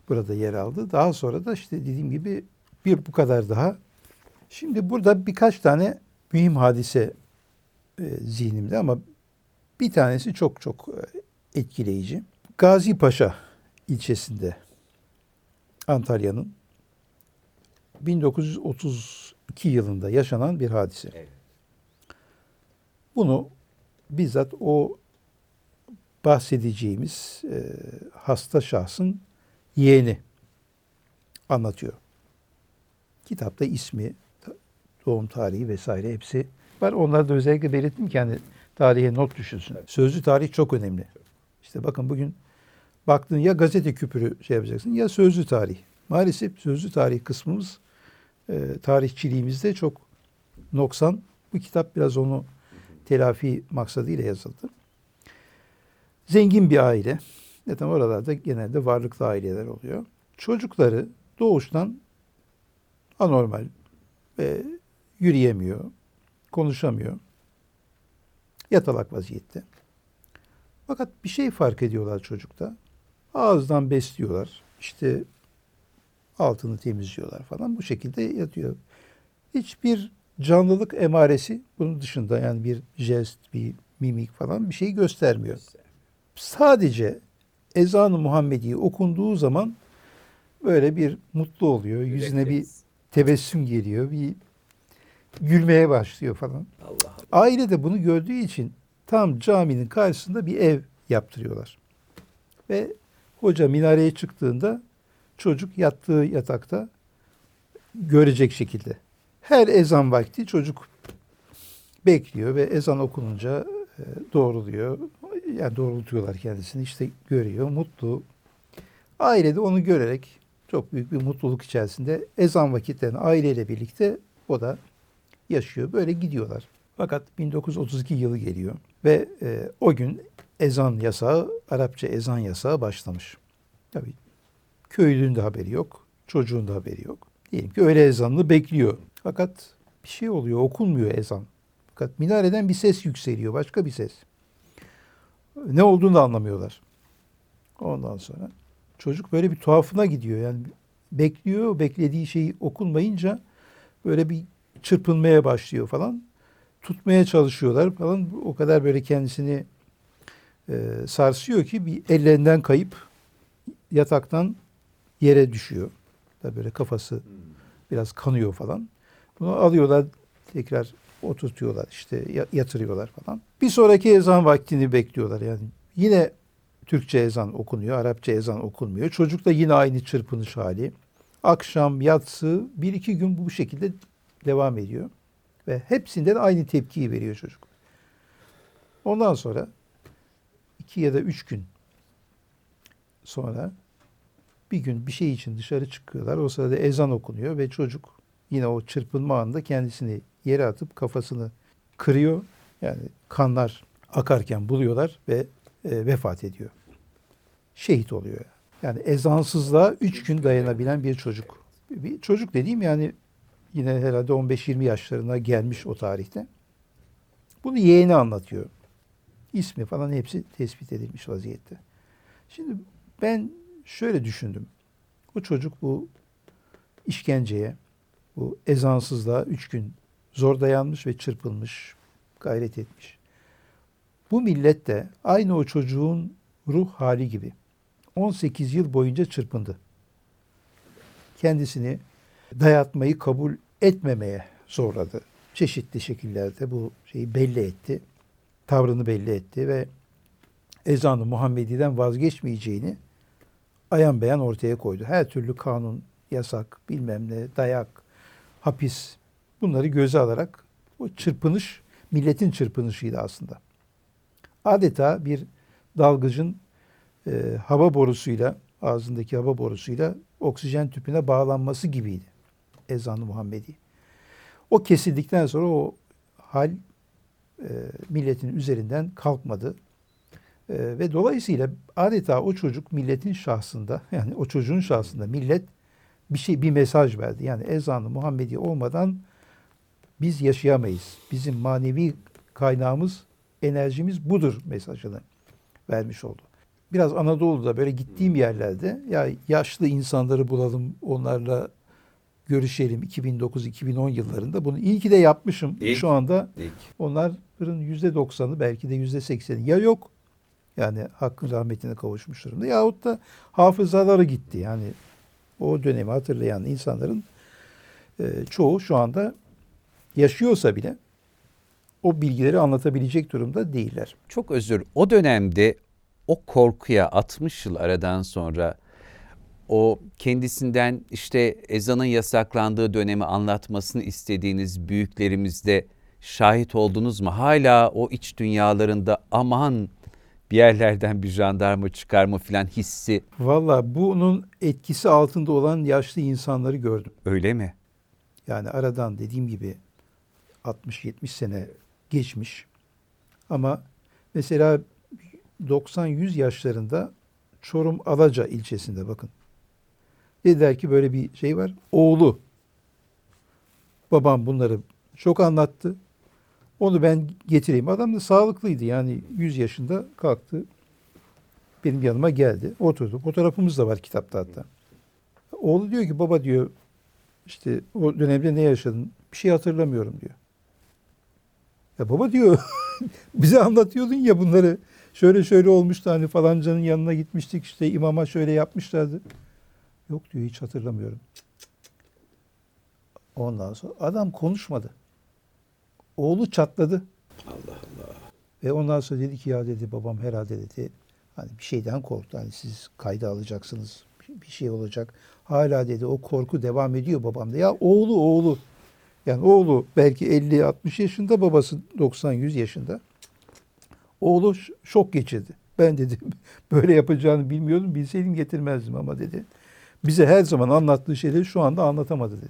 burada yer aldı. Daha sonra da işte dediğim gibi bir bu kadar daha. Şimdi burada birkaç tane mühim hadise zihnimde ama bir tanesi çok çok etkileyici. Gazi Paşa ilçesinde, Antalya'nın, 1932 yılında yaşanan bir hadise. Evet. Bunu bizzat o bahsedeceğimiz hasta şahsın yeğeni anlatıyor. Kitapta ismi, doğum tarihi vesaire hepsi var. Onları da özellikle belirttim ki yani tarihe not düşülsün. Evet. Sözlü tarih çok önemli. İşte bakın, bugün baktığın ya gazete küpürü şey yapacaksın ya sözlü tarih. Maalesef sözlü tarih kısmımız tarihçiliğimizde çok noksan. Bu kitap biraz onu telafi maksadıyla yazıldı. Zengin bir aile. Zaten oralarda genelde varlıklı aileler oluyor. Çocukları doğuştan anormal, yürüyemiyor, konuşamıyor, yatalak vaziyette. Fakat bir şey fark ediyorlar çocukta. Ağızdan besliyorlar, işte altını temizliyorlar falan, bu şekilde yatıyor. Hiçbir canlılık emaresi bunun dışında, yani bir jest, bir mimik falan bir şey göstermiyor. Sadece ezan-ı Muhammedi'yi okunduğu zaman böyle bir mutlu oluyor, yüzüne bir tebessüm geliyor, bir gülmeye başlıyor falan. Allah Allah. Aile de bunu gördüğü için tam caminin karşısında bir ev yaptırıyorlar. Ve hoca minareye çıktığında çocuk yattığı yatakta görecek şekilde. Her ezan vakti çocuk bekliyor ve ezan okununca doğruluyor. Yani doğrultuyorlar kendisini, işte görüyor, mutlu. Aile de onu görerek çok büyük bir mutluluk içerisinde ezan vakitlerini aileyle birlikte o da yaşıyor. Böyle gidiyorlar. Fakat 1932 yılı geliyor ve o gün ezan yasağı, Arapça ezan yasağı başlamış. Tabii köylünün de haberi yok, çocuğun da haberi yok. Diyelim ki öğle ezanını bekliyor. Fakat bir şey oluyor, okunmuyor ezan. Fakat minareden bir ses yükseliyor, başka bir ses. Ne olduğunu da anlamıyorlar. Ondan sonra çocuk böyle bir tuhafına gidiyor. Yani bekliyor, beklediği şeyi okunmayınca böyle bir çırpınmaya başlıyor falan. Tutmaya çalışıyorlar falan. O kadar böyle kendisini sarsıyor ki bir ellerinden kayıp yataktan yere düşüyor. Da böyle kafası biraz kanıyor falan. Bunu alıyorlar, tekrar oturtuyorlar, işte yatırıyorlar falan. Bir sonraki ezan vaktini bekliyorlar. Yani yine Türkçe ezan okunuyor, Arapça ezan okunmuyor. Çocuk da yine aynı çırpınış hali. Akşam, yatsı, bir iki gün bu şekilde devam ediyor. Ve hepsinden aynı tepkiyi veriyor çocuk. Ondan sonra 2 ya da 3 gün sonra bir gün bir şey için dışarı çıkıyorlar. O sırada ezan okunuyor ve çocuk yine o çırpınma anında kendisini yere atıp kafasını kırıyor. Yani kanlar akarken buluyorlar ve vefat ediyor. Şehit oluyor. Yani ezansızlığa 3 gün dayanabilen bir çocuk. Bir çocuk dediğim yani yine herhalde 15-20 yaşlarına gelmiş o tarihte. Bunu yeğeni anlatıyor. İsmi falan hepsi tespit edilmiş vaziyette. Şimdi ben şöyle düşündüm. O çocuk bu işkenceye, bu ezansızlığa 3 gün zor dayanmış ve çırpılmış, gayret etmiş. Bu millet de aynı o çocuğun ruh hali gibi 18 yıl boyunca çırpındı. Kendisini dayatmayı kabul etmemeye zorladı. Çeşitli şekillerde bu şeyi belli etti. Tavrını belli etti ve ezan-ı Muhammedi'den vazgeçmeyeceğini ayan beyan ortaya koydu. Her türlü kanun, yasak, bilmem ne, dayak, hapis, bunları göze alarak o çırpınış, milletin çırpınışıydı aslında. Adeta bir dalgıcın hava borusuyla, ağzındaki hava borusuyla oksijen tüpüne bağlanması gibiydi ezan-ı Muhammedi. O kesildikten sonra o hal milletin üzerinden kalkmadı. Ve dolayısıyla adeta o çocuk milletin şahsında, yani o çocuğun şahsında millet bir şey, bir mesaj verdi. Yani ezan-ı Muhammedi olmadan biz yaşayamayız. Bizim manevi kaynağımız, enerjimiz budur mesajını vermiş oldu. Biraz Anadolu'da böyle gittiğim yerlerde ya yaşlı insanları bulalım, onlarla görüşelim 2009-2010 yıllarında. Bunu iyi ki de yapmışım. Şu anda onların %90'ı belki de %80'i ya yok. Yani hakkın rahmetine kavuşmuş durumda. Yahut da hafızaları gitti. Yani o dönemi hatırlayan insanların çoğu şu anda yaşıyorsa bile o bilgileri anlatabilecek durumda değiller. Çok özür. O dönemde o korkuya 60 yıl aradan sonra o kendisinden işte ezanın yasaklandığı dönemi anlatmasını istediğiniz büyüklerimizde şahit oldunuz mu? Hala o iç dünyalarında aman bir yerlerden bir jandarma çıkar mı filan hissi. Valla bunun etkisi altında olan yaşlı insanları gördüm. Öyle mi? Yani aradan dediğim gibi 60-70 sene geçmiş. Ama mesela 90-100 yaşlarında Çorum Alaca ilçesinde bakın. Dediler ki böyle bir şey var. Oğlu. Babam bunları çok anlattı. Onu ben getireyim. Adam da sağlıklıydı. Yani 100 yaşında kalktı. Benim yanıma geldi. Oturdu. Fotoğrafımız da var kitapta hatta. Oğlu diyor ki baba diyor işte o dönemde ne yaşadın? Bir şey hatırlamıyorum diyor. Ya baba diyor bize anlatıyordun ya bunları. Şöyle şöyle olmuştu hani falancanın yanına gitmiştik işte imama şöyle yapmışlardı. Yok diyor hiç hatırlamıyorum. Ondan sonra adam konuşmadı. Oğlu çatladı. Allah Allah. Ve ondan sonra dedi ki ya dedi babam herhalde dedi hani bir şeyden korktu. Hani siz kayda alacaksınız bir şey olacak. Hala dedi o korku devam ediyor babamda. Ya oğlu. Yani oğlu belki 50-60 yaşında babası 90-100 yaşında. Oğlu şok geçirdi. Ben dedi böyle yapacağını bilmiyordum. Bilseydim getirmezdim ama dedi. Bize her zaman anlattığı şeyleri şu anda anlatamadı dedi.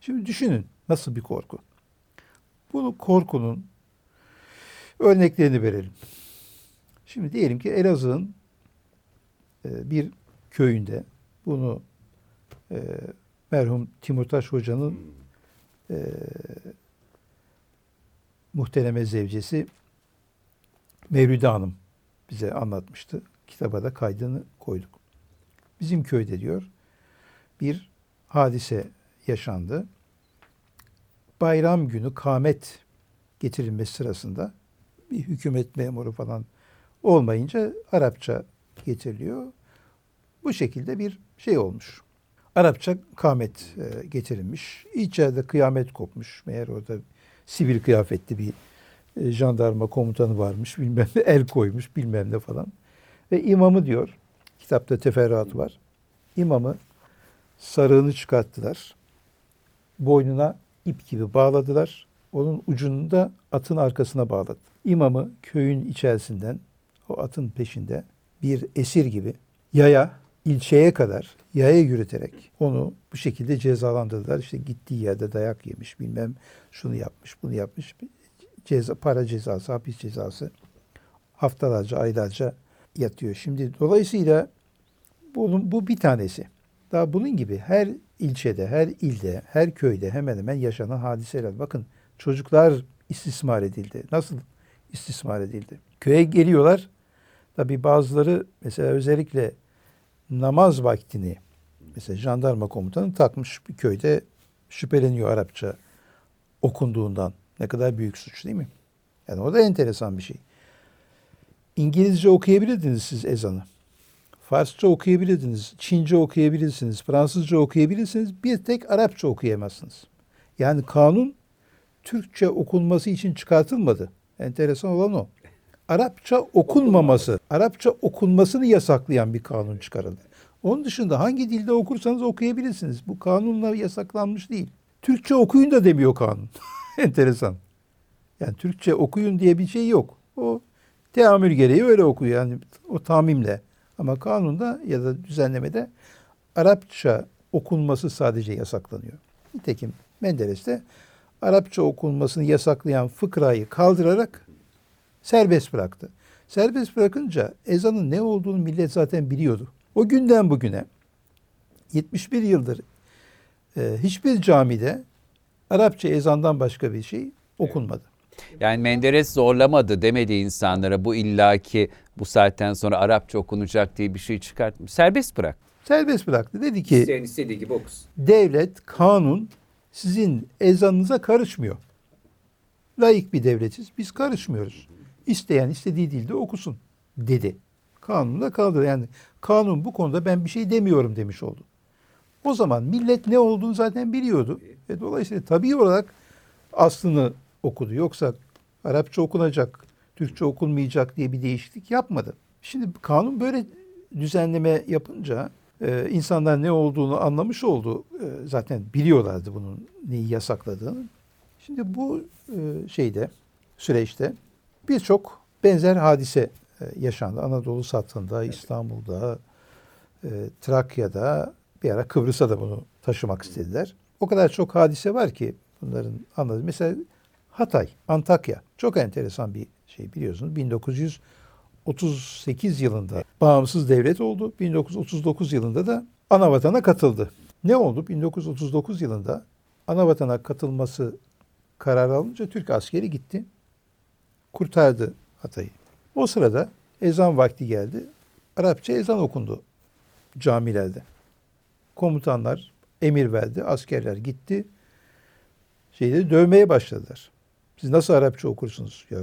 Şimdi düşünün nasıl bir korku. Bunu korkunun örneklerini verelim. Şimdi diyelim ki Elazığ'ın bir köyünde bunu merhum Timurtaş Hoca'nın muhtereme zevcesi Mevlüde Hanım bize anlatmıştı. Kitaba da kaydını koyduk. Bizim köyde diyor bir hadise yaşandı. Bayram günü kâmet getirilmesi sırasında bir hükümet memuru falan olmayınca Arapça getiriliyor. Bu şekilde bir şey olmuş. Arapça kâmet getirilmiş. İçeride kıyamet kopmuş. Meğer orada sivil kıyafetli bir jandarma komutanı varmış. Bilmem ne el koymuş bilmem ne falan. Ve imamı diyor. Kitapta teferruatı var. İmamı sarığını çıkarttılar. Boynuna ip gibi bağladılar. Onun ucunu da atın arkasına bağladı. İmamı köyün içerisinden o atın peşinde bir esir gibi yaya ilçeye kadar yaya yürüterek onu bu şekilde cezalandırdılar. İşte gittiği yerde dayak yemiş bilmem şunu yapmış bunu yapmış. Para cezası, hapis cezası haftalarca aylarca yatıyor. Şimdi dolayısıyla bu bir tanesi. Daha bunun gibi her ilçede, her ilde, her köyde hemen hemen yaşanan hadiseler. Bakın çocuklar istismar edildi. Nasıl istismar edildi? Köye geliyorlar. Tabii bazıları mesela özellikle namaz vaktini mesela jandarma komutanı takmış bir köyde şüpheleniyor Arapça okunduğundan. Ne kadar büyük suç değil mi? Yani o da enteresan bir şey. İngilizce okuyabilirdiniz siz ezanı. Farsça okuyabilirdiniz, Çince okuyabilirsiniz, Fransızca okuyabilirsiniz. Bir tek Arapça okuyamazsınız. Yani kanun Türkçe okunması için çıkartılmadı. Enteresan olan o. Arapça okunmaması, Arapça okunmasını yasaklayan bir kanun çıkarıldı. Onun dışında hangi dilde okursanız okuyabilirsiniz. Bu kanunla yasaklanmış değil. Türkçe okuyun da demiyor kanun. Enteresan. Yani Türkçe okuyun diye bir şey yok. O teamül gereği öyle okuyor. Yani o tamimle. Ama kanunda ya da düzenlemede Arapça okunması sadece yasaklanıyor. Nitekim Menderes de Arapça okunmasını yasaklayan fıkrayı kaldırarak serbest bıraktı. Serbest bırakınca ezanın ne olduğunu millet zaten biliyordu. O günden bugüne 71 yıldır hiçbir camide Arapça ezandan başka bir şey okunmadı. Yani Menderes zorlamadı demedi insanlara bu illaki bu saatten sonra Arapça okunacak diye bir şey çıkartmış. Serbest bıraktı. Serbest bıraktı. Dedi ki isteyen istediği gibi okusun. Devlet, kanun sizin ezanınıza karışmıyor. Laik bir devletiz. Biz karışmıyoruz. İsteyen istediği dilde okusun dedi. Kanunla kaldı. Yani kanun bu konuda ben bir şey demiyorum demiş oldu. O zaman millet ne olduğunu zaten biliyordu. Dolayısıyla tabii olarak aslını okudu. Yoksa Arapça okunacak, Türkçe okunmayacak diye bir değişiklik yapmadı. Şimdi kanun böyle düzenleme yapınca insanlar ne olduğunu anlamış oldu. Zaten biliyorlardı bunun neyi yasakladığını. Şimdi bu süreçte birçok benzer hadise yaşandı. Anadolu sathında, İstanbul'da, Trakya'da, bir ara Kıbrıs'a da bunu taşımak istediler. O kadar çok hadise var ki bunların anladım. Mesela Hatay, Antakya çok enteresan bir şey biliyorsunuz. 1938 yılında bağımsız devlet oldu. 1939 yılında da anavatana katıldı. Ne oldu? 1939 yılında anavatana katılması kararı alınca Türk askeri gitti. Kurtardı Hatay'ı. O sırada ezan vakti geldi. Arapça ezan okundu camilerde. Komutanlar emir verdi. Askerler gitti. Dövmeye başladılar. Siz nasıl Arapça okursunuz? Ya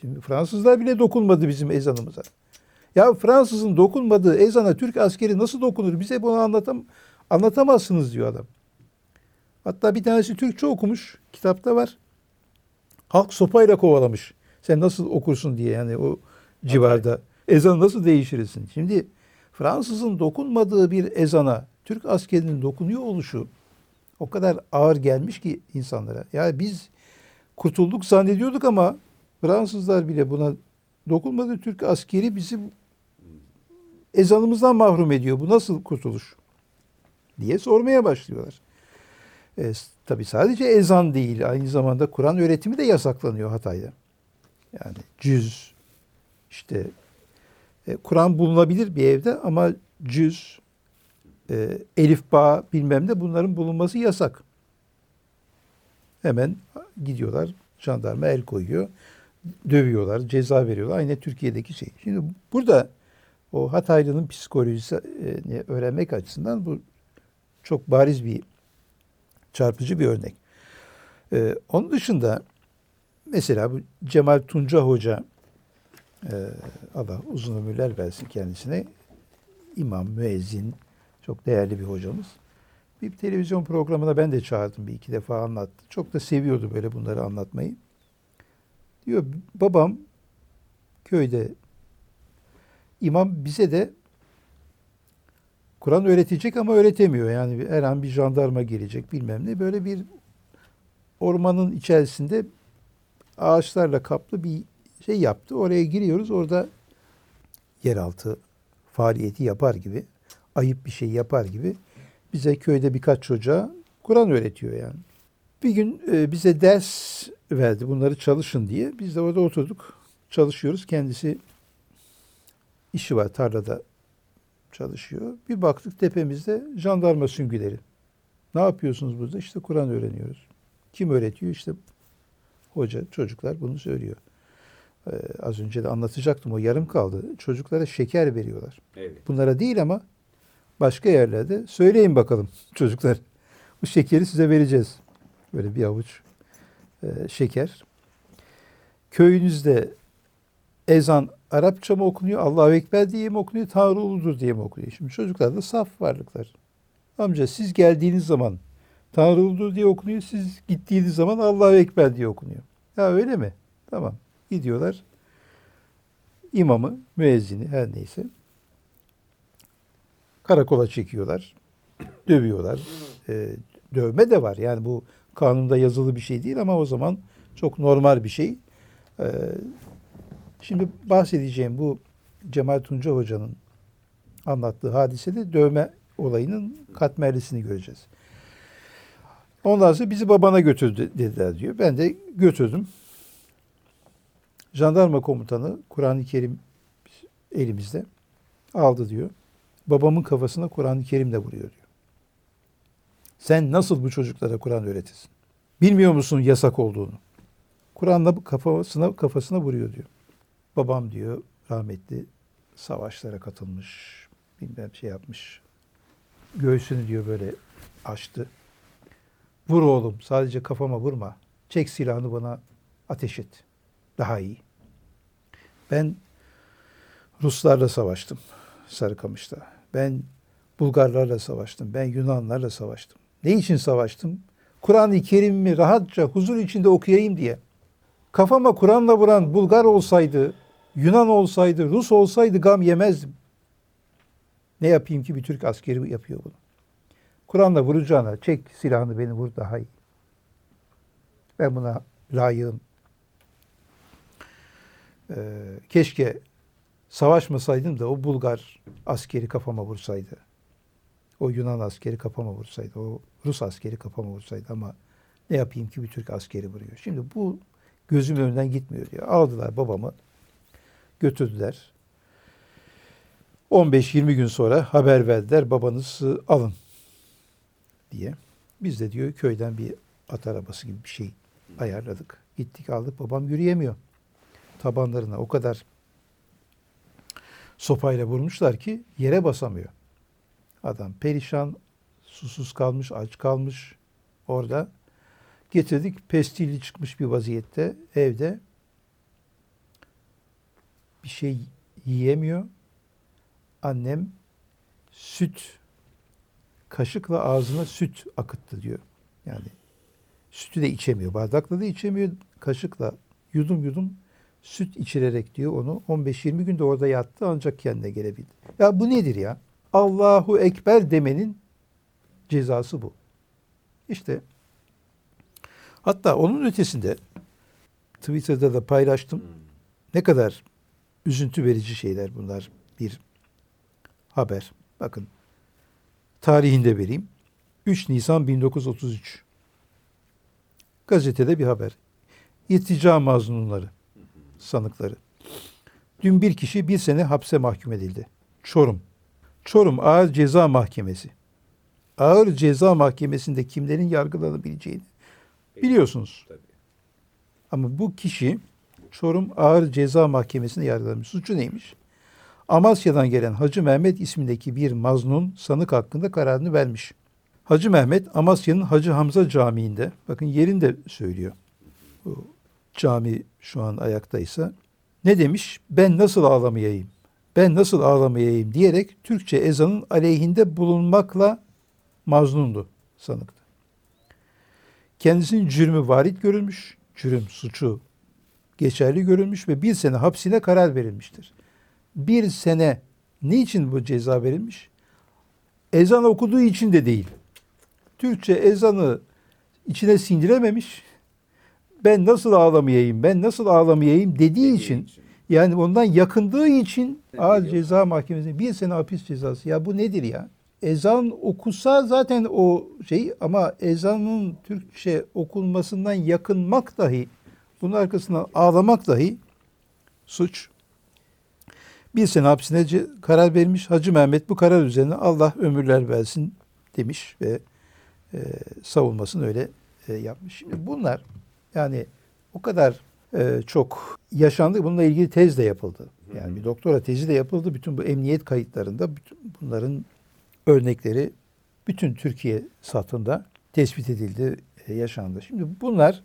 şimdi Fransızlar bile dokunmadı bizim ezanımıza. Ya Fransızın dokunmadığı ezana Türk askeri nasıl dokunur? Bize bunu anlatamazsınız diyor adam. Hatta bir tanesi Türkçe okumuş. Kitapta var. Halk sopayla kovalamış. Sen nasıl okursun diye yani o civarda. Ezanı nasıl değiştirirsin? Şimdi Fransızın dokunmadığı bir ezana Türk askerinin dokunuyor oluşu o kadar ağır gelmiş ki insanlara. Yani biz kurtulduk zannediyorduk ama Fransızlar bile buna dokunmadı. Türk askeri bizi ezanımızdan mahrum ediyor. Bu nasıl kurtuluş? Diye sormaya başlıyorlar. Tabii sadece ezan değil. Aynı zamanda Kur'an öğretimi de yasaklanıyor Hatay'da. Yani cüz, Kur'an bulunabilir bir evde ama cüz, elifba bilmem ne bunların bulunması yasak. Hemen gidiyorlar, jandarma el koyuyor, dövüyorlar, ceza veriyorlar. Aynı Türkiye'deki şey. Şimdi burada o Hataylı'nın psikolojisini öğrenmek açısından bu çok bariz bir çarpıcı bir örnek. Onun dışında mesela bu Cemal Tunca Hoca, Allah uzun ömürler versin kendisine, imam, müezzin, çok değerli bir hocamız. Bir televizyon programına ben de çağırdım, bir iki defa anlattı. Çok da seviyordu böyle bunları anlatmayı. Diyor, babam köyde imam bize de Kur'an öğretecek ama öğretemiyor. Yani her an bir jandarma gelecek bilmem ne. Böyle bir ormanın içerisinde ağaçlarla kaplı bir şey yaptı. Oraya giriyoruz. Orada yeraltı faaliyeti yapar gibi, ayıp bir şey yapar gibi bize köyde birkaç çocuğa Kur'an öğretiyor yani. Bir gün bize ders verdi. Bunları çalışın diye. Biz de orada oturduk. Çalışıyoruz. Kendisi işi var. Tarlada çalışıyor. Bir baktık tepemizde jandarma süngüleri. Ne yapıyorsunuz burada? Kur'an öğreniyoruz. Kim öğretiyor? Hoca, çocuklar bunu söylüyor. Az önce de anlatacaktım. O yarım kaldı. Çocuklara şeker veriyorlar. Evet. Bunlara değil ama başka yerlerde söyleyin bakalım çocuklar. Bu şekeri size vereceğiz. Böyle bir avuç şeker. Köyünüzde ezan Arapça mı okunuyor? Allahu Ekber diye mi okunuyor? Tanrı uludur diye mi okunuyor? Şimdi çocuklar da saf varlıklar. Amca siz geldiğiniz zaman Tanrı uludur diye okunuyor. Siz gittiğiniz zaman Allahu Ekber diye okunuyor. Ya öyle mi? Tamam. Gidiyorlar. İmamı, müezzini her neyse. Karakola çekiyorlar, dövüyorlar. Dövme de var. Yani bu kanunda yazılı bir şey değil ama o zaman çok normal bir şey. Şimdi bahsedeceğim bu Cemal Tunca Hoca'nın anlattığı hadisede dövme olayının katmerlisini göreceğiz. Ondan sonra bizi babana götürdü dediler diyor. Ben de götürdüm. Jandarma komutanı Kur'an-ı Kerim elimizde aldı diyor. Babamın kafasına Kur'an-ı Kerim de vuruyor diyor. Sen nasıl bu çocuklara Kur'an öğretirsin? Bilmiyor musun yasak olduğunu? Kur'an'la kafasına vuruyor diyor. Babam diyor rahmetli savaşlara katılmış, bilmem şey yapmış. Göğsünü diyor böyle açtı. Vur oğlum, sadece kafama vurma. Çek silahını bana ateş et. Daha iyi. Ben Ruslarla savaştım Sarıkamış'ta. Ben Bulgarlarla savaştım. Ben Yunanlarla savaştım. Ne için savaştım? Kur'an-ı Kerim'i rahatça huzur içinde okuyayım diye. Kafama Kur'an'la vuran Bulgar olsaydı, Yunan olsaydı, Rus olsaydı gam yemezdim. Ne yapayım ki bir Türk askeri yapıyor bunu? Kur'an'la vuracağına çek silahını beni vur daha iyi. Ben buna layığım. Keşke savaşmasaydım da o Bulgar askeri kafama vursaydı. O Yunan askeri kafama vursaydı, o Rus askeri kafama vursaydı ama ne yapayım ki bir Türk askeri vuruyor. Şimdi bu gözümün önünden gitmiyor diyor. Aldılar babamı, götürdüler. 15-20 gün sonra haber verdiler, babanızı alın diye. Biz de diyor köyden bir at arabası gibi bir şey ayarladık. Gittik aldık, babam yürüyemiyor. Tabanlarına o kadar sopayla vurmuşlar ki yere basamıyor. Adam perişan, susuz kalmış, aç kalmış orada. Getirdik, pestilli çıkmış bir vaziyette evde. Bir şey yiyemiyor. Annem süt, kaşıkla ağzına süt akıttı diyor. Yani sütü de içemiyor, bardakla da içemiyor, kaşıkla yudum yudum süt içirerek diyor onu. 15-20 gün de orada yattı ancak kendine gelebildi. Ya bu nedir ya? Allahu Ekber demenin cezası bu. İşte hatta onun ötesinde Twitter'da da paylaştım. Ne kadar üzüntü verici şeyler bunlar. Bir haber. Bakın tarihinde vereyim. 3 Nisan 1933. Gazetede bir haber. İrtica mazlumları, sanıkları. Dün bir kişi 1 sene hapse mahkum edildi. Çorum. Çorum Ağır Ceza Mahkemesi. Ağır Ceza Mahkemesi'nde kimlerin yargılanabileceğini biliyorsunuz. Tabii. Ama bu kişi Çorum Ağır Ceza Mahkemesi'nde yargılanmış. Suçu neymiş? Amasya'dan gelen Hacı Mehmet ismindeki bir maznun sanık hakkında kararını vermiş. Hacı Mehmet, Amasya'nın Hacı Hamza Camii'nde, bakın yerini de söylüyor. Bu cami şu an ayaktaysa. Ne demiş? Ben nasıl ağlamayayım? Ben nasıl ağlamayayım diyerek Türkçe ezanın aleyhinde bulunmakla maznundu, sanıktı. Kendisinin cürmü varit görülmüş, cürüm suçu geçerli görülmüş ve 1 sene hapsine karar verilmiştir. 1 sene niçin bu ceza verilmiş? Ezan okuduğu için de değil. Türkçe ezanı içine sindirememiş. Ben nasıl ağlamayayım, ben nasıl ağlamayayım dediği için, yani ondan yakındığı için Ağır Ceza Mahkemesi'ne 1 sene hapis cezası. Ya bu nedir ya? Ezan okusa zaten o şey, ama ezanın Türkçe okunmasından yakınmak dahi, bunun arkasından ağlamak dahi suç. 1 sene hapsine karar vermiş. Hacı Mehmet bu karar üzerine Allah ömürler versin demiş ve savunmasını öyle yapmış. Şimdi bunlar yani o kadar çok yaşandı. Bununla ilgili tez de yapıldı. Yani bir doktora tezi de yapıldı. Bütün bu emniyet kayıtlarında bütün bunların örnekleri bütün Türkiye satında tespit edildi, yaşandı. Şimdi bunlar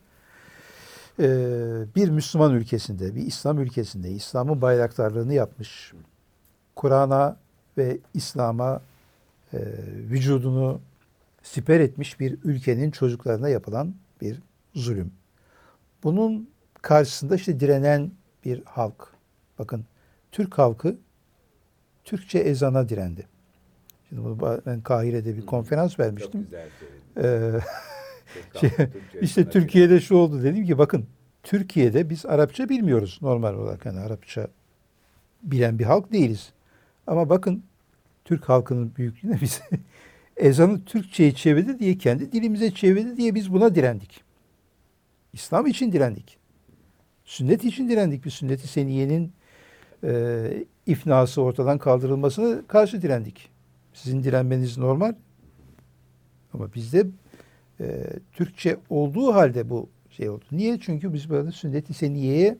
bir Müslüman ülkesinde, bir İslam ülkesinde İslam'ın bayraktarlığını yapmış, Kur'an'a ve İslam'a vücudunu siper etmiş bir ülkenin çocuklarına yapılan bir zulüm. Bunun karşısında işte direnen bir halk. Bakın Türk halkı Türkçe ezana direndi. Şimdi bunu ben Kahire'de bir konferans vermiştim. İşte Türkiye'de şu oldu, dedim ki bakın Türkiye'de biz Arapça bilmiyoruz normal olarak, yani Arapça bilen bir halk değiliz. Ama bakın Türk halkının büyüklüğüne biz ezanı Türkçe'ye çevirdi diye, kendi dilimize çevirdi diye biz buna direndik. İslam için direndik. Sünnet için direndik. Biz Sünnet-i Seniyye'nin ifnası, ortadan kaldırılmasına karşı direndik. Sizin direnmeniz normal ama bizde Türkçe olduğu halde bu şey oldu. Niye? Çünkü biz burada Sünnet-i Seniyye'ye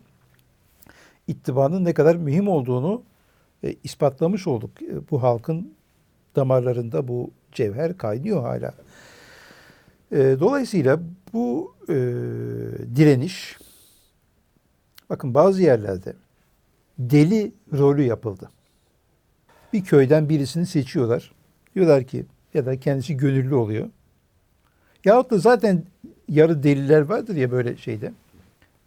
ittibanın ne kadar mühim olduğunu ispatlamış olduk. Bu halkın damarlarında bu cevher kaynıyor hala. Dolayısıyla bu direniş, bakın bazı yerlerde deli rolü yapıldı. Bir köyden birisini seçiyorlar. Diyorlar ki, ya da kendisi gönüllü oluyor. Yahut da zaten yarı deliler vardır ya böyle şeyde.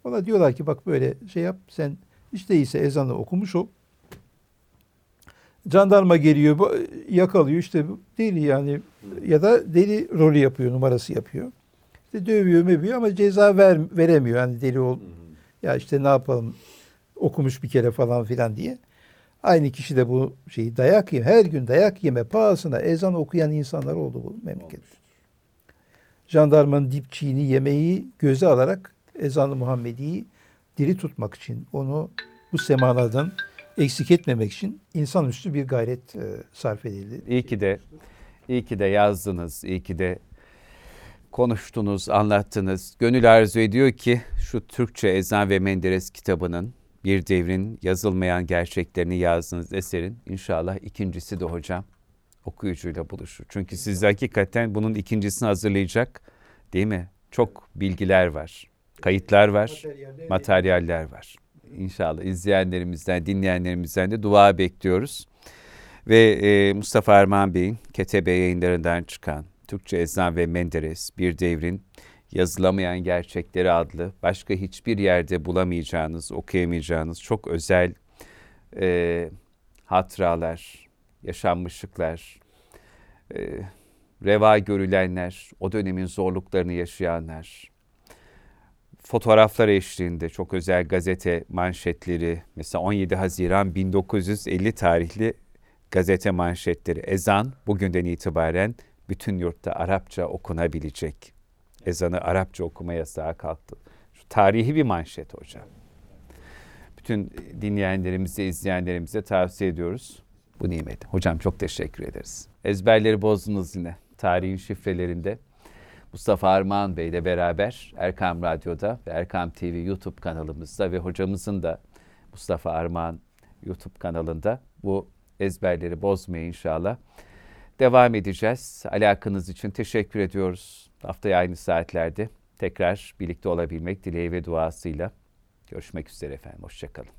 Ona diyorlar ki bak böyle şey yap, sen hiç değilse ezanı okumuş ol. Jandarma geliyor, yakalıyor, işte deli yani, ya da deli rolü yapıyor, numarası yapıyor. İşte dövüyor mövüyor ama ceza veremiyor. Hani deli ol, ya işte ne yapalım okumuş bir kere falan filan diye. Aynı kişi de bu şeyi dayak yeme, her gün dayak yeme pahasına ezan okuyan insanlar oldu bu memlekette. Jandarmanın dipçiğini yemeyi göze alarak ezan-ı Muhammedi'yi diri tutmak için, onu bu semalardan eksik etmemek için insanüstü bir gayret sarf edildi. İyi ki de yazdınız, iyi ki de konuştunuz, anlattınız. Gönül arzu ediyor ki şu Türkçe Ezan ve Menderes kitabının, bir devrin yazılmayan gerçeklerini yazdığınız eserin inşallah ikincisi de hocam okuyucuyla buluşur. Çünkü siz hakikaten bunun ikincisini hazırlayacak, değil mi? Çok bilgiler var, kayıtlar var, materyaller var. İnşallah izleyenlerimizden, dinleyenlerimizden de dua bekliyoruz. Ve Mustafa Armağan Bey'in Ketebe yayınlarından çıkan Türkçe Ezan ve Menderes, bir devrin yazılamayan gerçekleri adlı, başka hiçbir yerde bulamayacağınız, okuyamayacağınız çok özel hatıralar, yaşanmışlıklar, reva görülenler, o dönemin zorluklarını yaşayanlar, fotoğraflar eşliğinde çok özel gazete manşetleri, mesela 17 Haziran 1950 tarihli gazete manşetleri, ezan bugünden itibaren bütün yurtta Arapça okunabilecek. Ezanı Arapça okuma yasağı kalktı. Şu tarihi bir manşet hocam. Bütün dinleyenlerimize, izleyenlerimize tavsiye ediyoruz bu nimeti. Hocam çok teşekkür ederiz. Ezberleri bozdunuz yine. Tarihin şifrelerinde Mustafa Armağan Bey ile beraber Erkam Radyo'da ve Erkam TV YouTube kanalımızda ve hocamızın da Mustafa Armağan YouTube kanalında bu ezberleri bozmaya inşallah devam edeceğiz. Alakanız için teşekkür ediyoruz. Haftaya aynı saatlerde tekrar birlikte olabilmek dileği ve duasıyla görüşmek üzere efendim. Hoşça kalın.